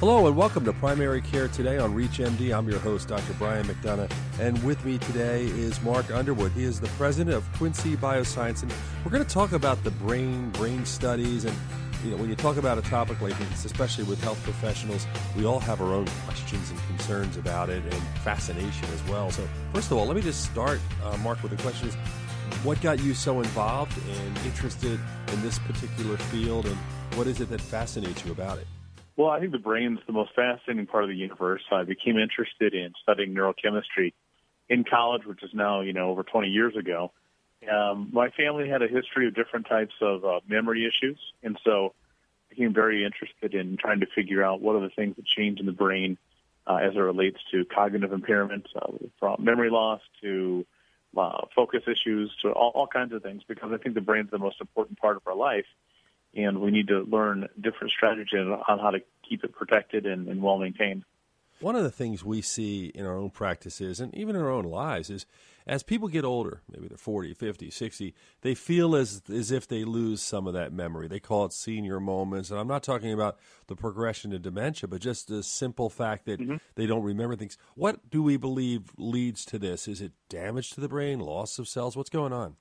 Hello and welcome to Primary Care Today on ReachMD. I'm your host, Dr. Brian McDonough, and with me today is Mark Underwood. He is the president of Quincy Bioscience, and we're going to talk about the brain studies. And you know, when you talk about a topic like this, especially with health professionals, we all have our own questions and concerns about it, and fascination as well. So, first of all, let me just start, Mark, with the question: what got you so involved and interested in this particular field, and what is it that fascinates you about it? Well, I think the brain's the most fascinating part of the universe. I became interested in studying neurochemistry in college, which is now, over 20 years ago. My family had a history of different types of memory issues, and so I became very interested in trying to figure out what are the things that change in the brain as it relates to cognitive impairment, from memory loss to focus issues to all kinds of things, because I think the brain's the most important part of our life. And we need to learn different strategies on how to keep it protected and well-maintained. One of the things we see in our own practices and even in our own lives is as people get older, maybe they're 40, 50, 60, they feel as if they lose some of that memory. They call it senior moments. And I'm not talking about the progression to dementia, but just the simple fact that they don't remember things. What do we believe leads to this? Is it damage to the brain, loss of cells? What's going on?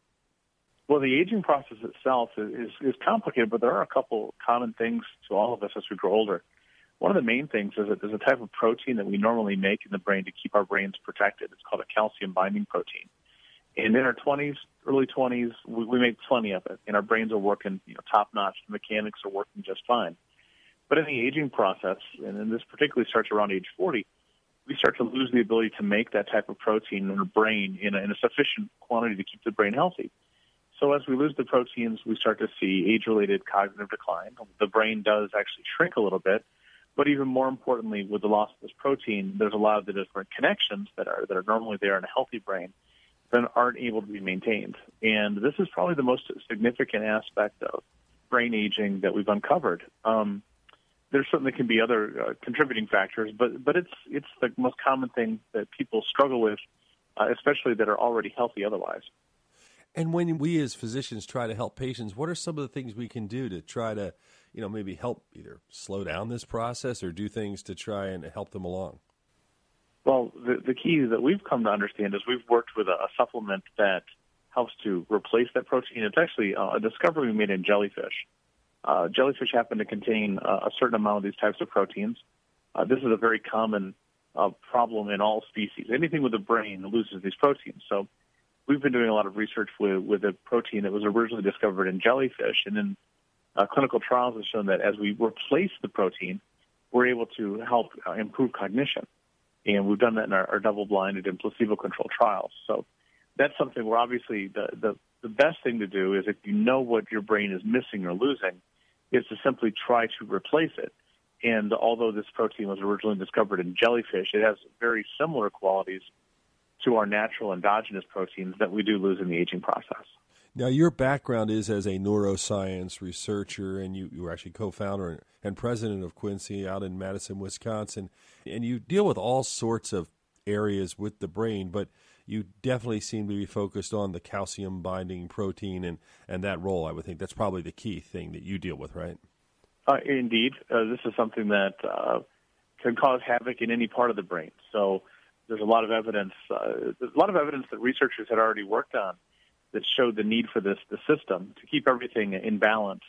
Well, the aging process itself is complicated, but there are a couple common things to all of us as we grow older. One of the main things is that there's a type of protein that we normally make in the brain to keep our brains protected. It's called a calcium-binding protein. And in our 20s, early 20s, we make plenty of it, and our brains are working top-notch. The mechanics are working just fine. But in the aging process, and this particularly starts around age 40, we start to lose the ability to make that type of protein in our brain in a sufficient quantity to keep the brain healthy. So as we lose the proteins, we start to see age-related cognitive decline. The brain does actually shrink a little bit, but even more importantly, with the loss of this protein, there's a lot of the different connections that are normally there in a healthy brain that aren't able to be maintained. And this is probably the most significant aspect of brain aging that we've uncovered. There certainly can be other contributing factors, but it's the most common thing that people struggle with, especially that are already healthy otherwise. And when we as physicians try to help patients, what are some of the things we can do to try to, maybe help either slow down this process or do things to try and help them along? Well, the key that we've come to understand is we've worked with a supplement that helps to replace that protein. It's actually a discovery we made in jellyfish. Jellyfish happen to contain a certain amount of these types of proteins. This is a very common problem in all species. Anything with a brain loses these proteins. So we've been doing a lot of research with a protein that was originally discovered in jellyfish, and then clinical trials have shown that as we replace the protein, we're able to help improve cognition. And we've done that in our double-blinded and placebo-controlled trials. So that's something where obviously the best thing to do is, if you know what your brain is missing or losing, is to simply try to replace it. And although this protein was originally discovered in jellyfish, it has very similar qualities to our natural endogenous proteins that we do lose in the aging process. Now, your background is as a neuroscience researcher, and you were actually co-founder and president of Quincy out in Madison, Wisconsin, and you deal with all sorts of areas with the brain, but you definitely seem to be focused on the calcium-binding protein and that role, I would think. That's probably the key thing that you deal with, right? Indeed. This is something that can cause havoc in any part of the brain. So there's a lot of evidence. There's a lot of evidence that researchers had already worked on that showed the need for the system to keep everything in balance.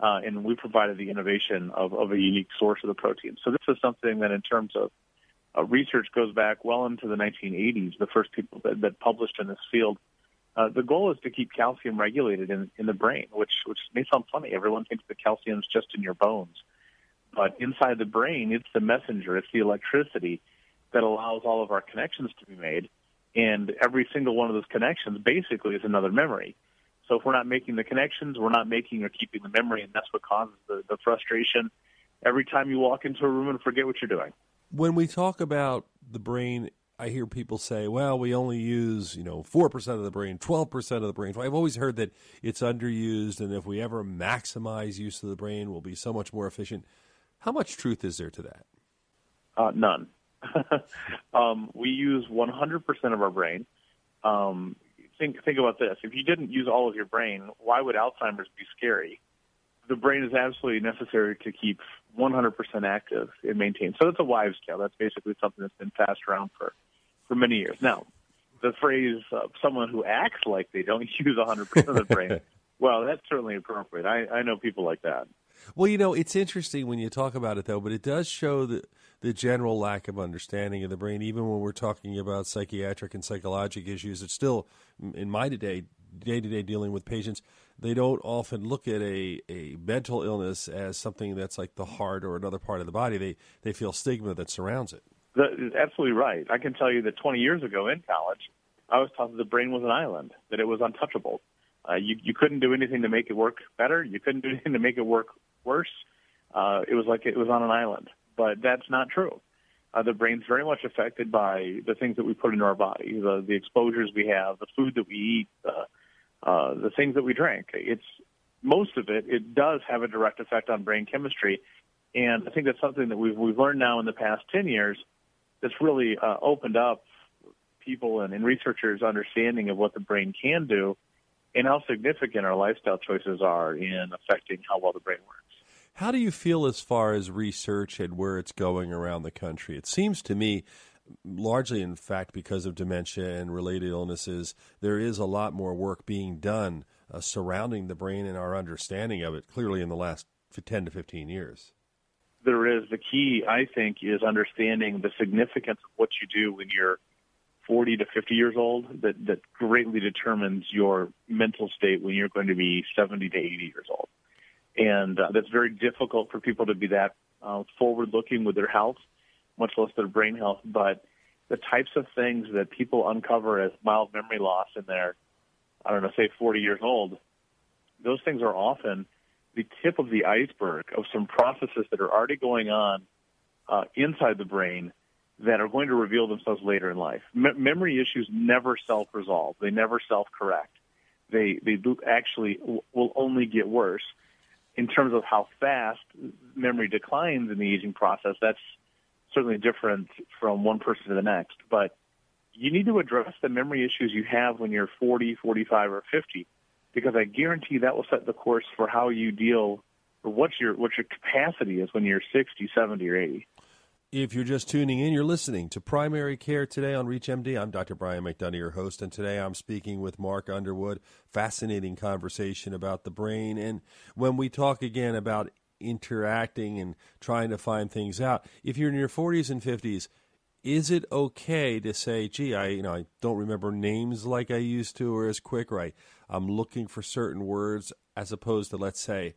And we provided the innovation of a unique source of the protein. So this is something that, in terms of research, goes back well into the 1980s. The first people that published in this field. The goal is to keep calcium regulated in the brain, which may sound funny. Everyone thinks that calcium is just in your bones, but inside the brain, it's the messenger. It's the electricity that allows all of our connections to be made, and every single one of those connections basically is another memory. So if we're not making the connections, we're not making or keeping the memory, and that's what causes the frustration every time you walk into a room and forget what you're doing. When we talk about the brain, I hear people say, well, we only use, 4% of the brain, 12% of the brain. I've always heard that it's underused, and if we ever maximize use of the brain, we'll be so much more efficient. How much truth is there to that? None. We use 100% of our brain. Think about this. If you didn't use all of your brain, why would Alzheimer's be scary? the brain is absolutely necessary to keep 100% active and maintained. So it's a wives' tale. That's basically something that's been passed around for many years. Now, the phrase someone who acts like they don't use 100% of the brain, well, that's certainly appropriate. I know people like that. Well, you know, it's interesting when you talk about it, though, but it does show the general lack of understanding of the brain, even when we're talking about psychiatric and psychologic issues. It's still, in my day-to-day dealing with patients, they don't often look at a mental illness as something that's like the heart or another part of the body. They feel stigma that surrounds it. Absolutely right. I can tell you that 20 years ago in college, I was taught that the brain was an island, that it was untouchable. You couldn't do anything to make it work better. You couldn't do anything to make it work worse. It was like it was on an island. But that's not true. The brain's very much affected by the things that we put into our body, the exposures we have, the food that we eat, the things that we drink. Most of it does have a direct effect on brain chemistry. And I think that's something that we've learned now in the past 10 years that's really opened up people and researchers' understanding of what the brain can do and how significant our lifestyle choices are in affecting how well the brain works. How do you feel as far as research and where it's going around the country? It seems to me, largely in fact because of dementia and related illnesses, there is a lot more work being done surrounding the brain and our understanding of it, clearly in the last 10 to 15 years. There is. The key, I think, is understanding the significance of what you do when you're 40 to 50 years old. That greatly determines your mental state when you're going to be 70 to 80 years old. And that's very difficult for people to be that forward-looking with their health, much less their brain health. But the types of things that people uncover as mild memory loss in their, I don't know, say 40 years old, those things are often the tip of the iceberg of some processes that are already going on inside the brain that are going to reveal themselves later in life. Memory issues never self-resolve. They never self-correct. They actually will only get worse. In terms of how fast memory declines in the aging process, that's certainly different from one person to the next. But you need to address the memory issues you have when you're 40, 45, or 50, because I guarantee that will set the course for how you deal or what your capacity is when you're 60, 70, or 80. If you're just tuning in, you're listening to Primary Care Today on ReachMD. I'm Dr. Brian McDonough, your host, and today I'm speaking with Mark Underwood. Fascinating conversation about the brain. And when we talk again about interacting and trying to find things out, if you're in your 40s and 50s, is it okay to say, gee, I don't remember names like I used to or as quick, or I'm looking for certain words, as opposed to, let's say,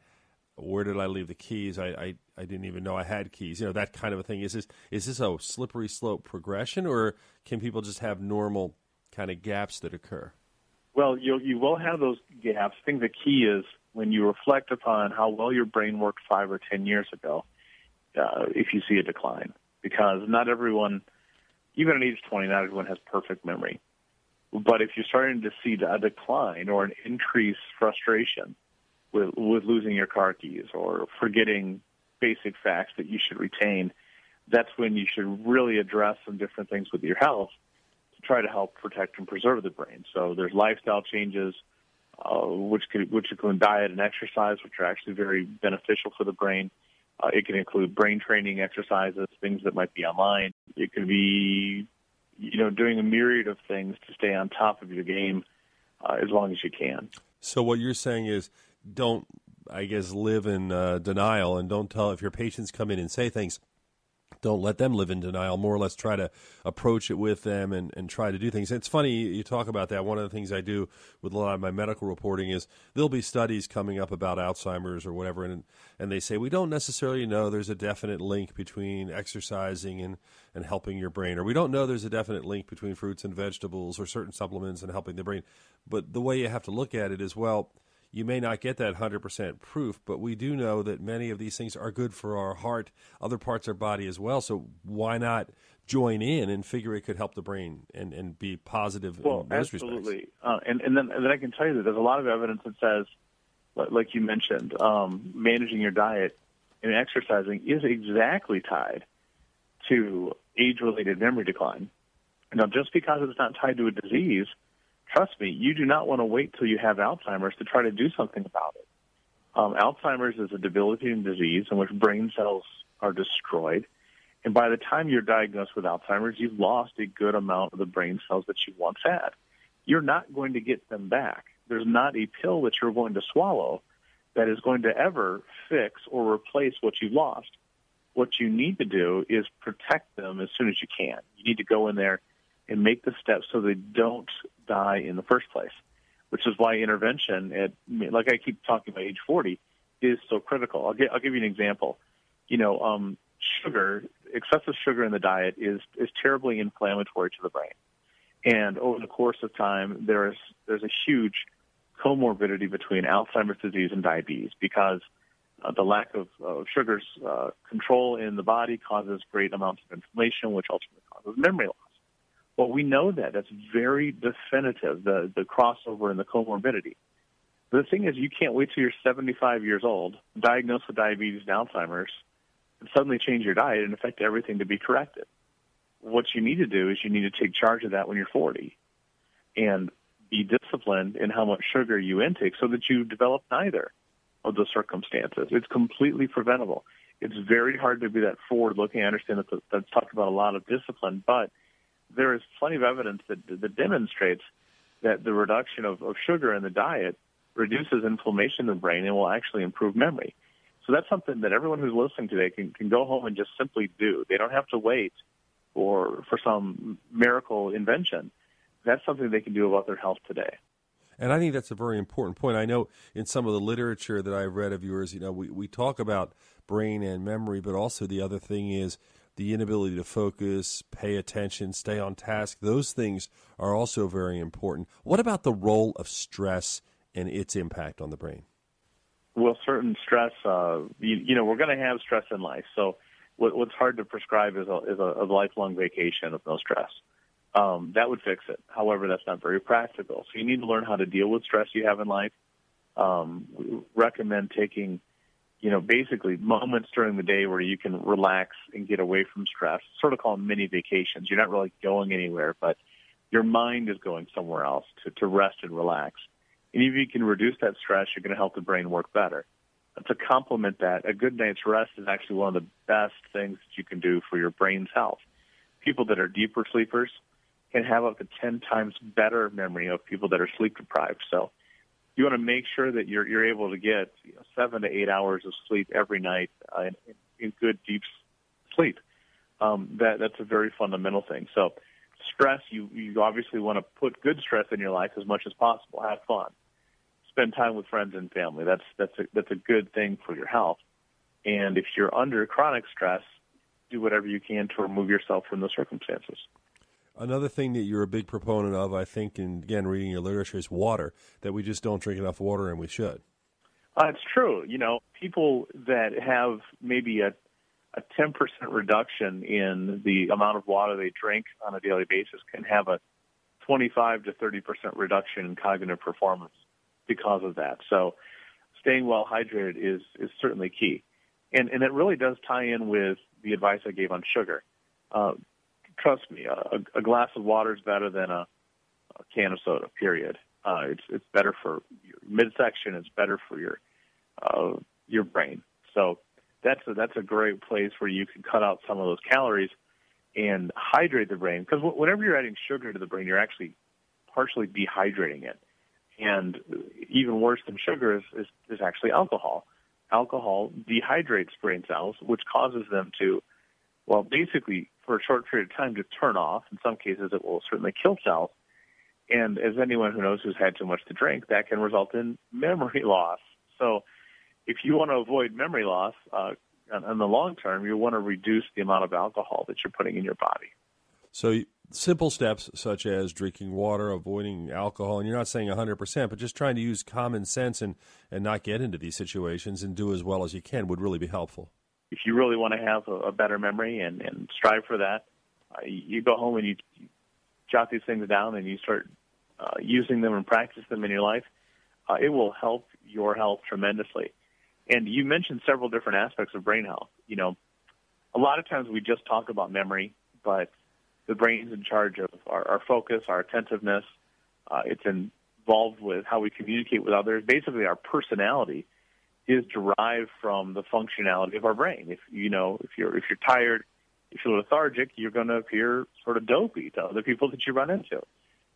where did I leave the keys? I didn't even know I had keys. You know, that kind of a thing. Is this a slippery slope progression, or can people just have normal kind of gaps that occur? Well, you will have those gaps. I think the key is when you reflect upon how well your brain worked 5 or 10 years ago, if you see a decline, because not everyone, even at age 20, not everyone has perfect memory. But if you're starting to see a decline or an increased frustration with losing your car keys or forgetting basic facts that you should retain, that's when you should really address some different things with your health to try to help protect and preserve the brain. So there's lifestyle changes, which include diet and exercise, which are actually very beneficial for the brain. It can include brain training exercises, things that might be online. It could be, doing a myriad of things to stay on top of your game as long as you can. So what you're saying is, don't, I guess, live in denial, and don't tell, if your patients come in and say things, don't let them live in denial. More or less try to approach it with them and try to do things. And it's funny you talk about that. One of the things I do with a lot of my medical reporting is there'll be studies coming up about Alzheimer's or whatever, and they say we don't necessarily know there's a definite link between exercising and helping your brain, or we don't know there's a definite link between fruits and vegetables or certain supplements and helping the brain. But the way you have to look at it is, well, you may not get that 100% proof, but we do know that many of these things are good for our heart, other parts of our body as well. So why not join in and figure it could help the brain and be positive in those respects? Well, absolutely. And then I can tell you that there's a lot of evidence that says, like you mentioned, managing your diet and exercising is exactly tied to age-related memory decline. Now, just because it's not tied to a disease, trust me, you do not want to wait till you have Alzheimer's to try to do something about it. Alzheimer's is a debilitating disease in which brain cells are destroyed. And by the time you're diagnosed with Alzheimer's, you've lost a good amount of the brain cells that you once had. You're not going to get them back. There's not a pill that you're going to swallow that is going to ever fix or replace what you've lost. What you need to do is protect them as soon as you can. You need to go in there and make the steps so they don't die in the first place, which is why intervention, like I keep talking about age 40, is so critical. I'll give you an example. Sugar, excessive sugar in the diet is terribly inflammatory to the brain. And over the course of time, there's a huge comorbidity between Alzheimer's disease and diabetes because the lack of sugar's control in the body causes great amounts of inflammation, which ultimately causes memory loss. Well, we know that's very definitive, the crossover and the comorbidity. But the thing is, you can't wait till you're 75 years old, diagnosed with diabetes and Alzheimer's, and suddenly change your diet and affect everything to be corrected. What you need to do is you need to take charge of that when you're 40 and be disciplined in how much sugar you intake so that you develop neither of those circumstances. It's completely preventable. It's very hard to be that forward-looking. I understand that that's talked about a lot of discipline, but there is plenty of evidence that demonstrates that the reduction of sugar in the diet reduces inflammation in the brain and will actually improve memory. So that's something that everyone who's listening today can go home and just simply do. They don't have to wait for some miracle invention. That's something they can do about their health today. And I think that's a very important point. I know in some of the literature that I've read of yours, we talk about brain and memory, but also the other thing is the inability to focus, pay attention, stay on task. Those things are also very important. What about the role of stress and its impact on the brain? Well, certain stress, we're going to have stress in life. So what's hard to prescribe is a lifelong vacation of no stress. That would fix it. However, that's not very practical. So you need to learn how to deal with stress you have in life. We recommend taking, basically moments during the day where you can relax and get away from stress, sort of call them mini vacations. You're not really going anywhere, but your mind is going somewhere else to rest and relax. And if you can reduce that stress, you're going to help the brain work better. To complement that, a good night's rest is actually one of the best things that you can do for your brain's health. People that are deeper sleepers can have up to 10 times better memory of people that are sleep deprived. So you want to make sure that you're able to get 7 to 8 hours of sleep every night in good deep sleep. That's a very fundamental thing. So stress, you obviously want to put good stress in your life as much as possible. Have fun. Spend time with friends and family. That's a good thing for your health. And if you're under chronic stress, do whatever you can to remove yourself from those circumstances. Another thing that you're a big proponent of, I think, and again, reading your literature, is water, that we just don't drink enough water and we should. It's true. People that have maybe a 10% reduction in the amount of water they drink on a daily basis can have a 25 to 30% reduction in cognitive performance because of that. So staying well hydrated is certainly key. And it really does tie in with the advice I gave on sugar. Trust me, a glass of water is better than a can of soda, period. It's better for your midsection. It's better for your brain. So that's a great place where you can cut out some of those calories and hydrate the brain. Because whenever you're adding sugar to the brain, you're actually partially dehydrating it. And even worse than sugar is actually alcohol. Alcohol dehydrates brain cells, which causes them to, basically for a short period of time to turn off. In some cases, it will certainly kill cells. And as anyone who knows who's had too much to drink, that can result in memory loss. So if you want to avoid memory loss in the long term, you want to reduce the amount of alcohol that you're putting in your body. So simple steps such as drinking water, avoiding alcohol, and you're not saying 100%, but just trying to use common sense and not get into these situations and do as well as you can would really be helpful. If you really want to have a better memory and strive for that, you go home and you jot these things down and you start using them and practice them in your life. It will help your health tremendously. And you mentioned several different aspects of brain health. A lot of times we just talk about memory, but the brain's in charge of our focus, our attentiveness. It's involved with how we communicate with others. Basically, our personality is derived from the functionality of our brain. If you're tired, if you're lethargic, you're going to appear sort of dopey to other people that you run into.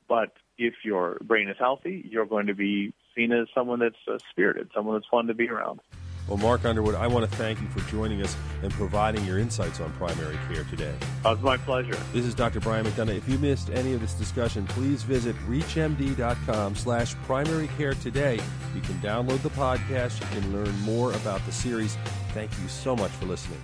But if your brain is healthy, you're going to be seen as someone that's spirited, someone that's fun to be around. Well, Mark Underwood, I want to thank you for joining us and providing your insights on primary care today. Oh, it's my pleasure. This is Dr. Brian McDonough. If you missed any of this discussion, please visit ReachMD.com/primary care today. You can download the podcast. You can learn more about the series. Thank you so much for listening.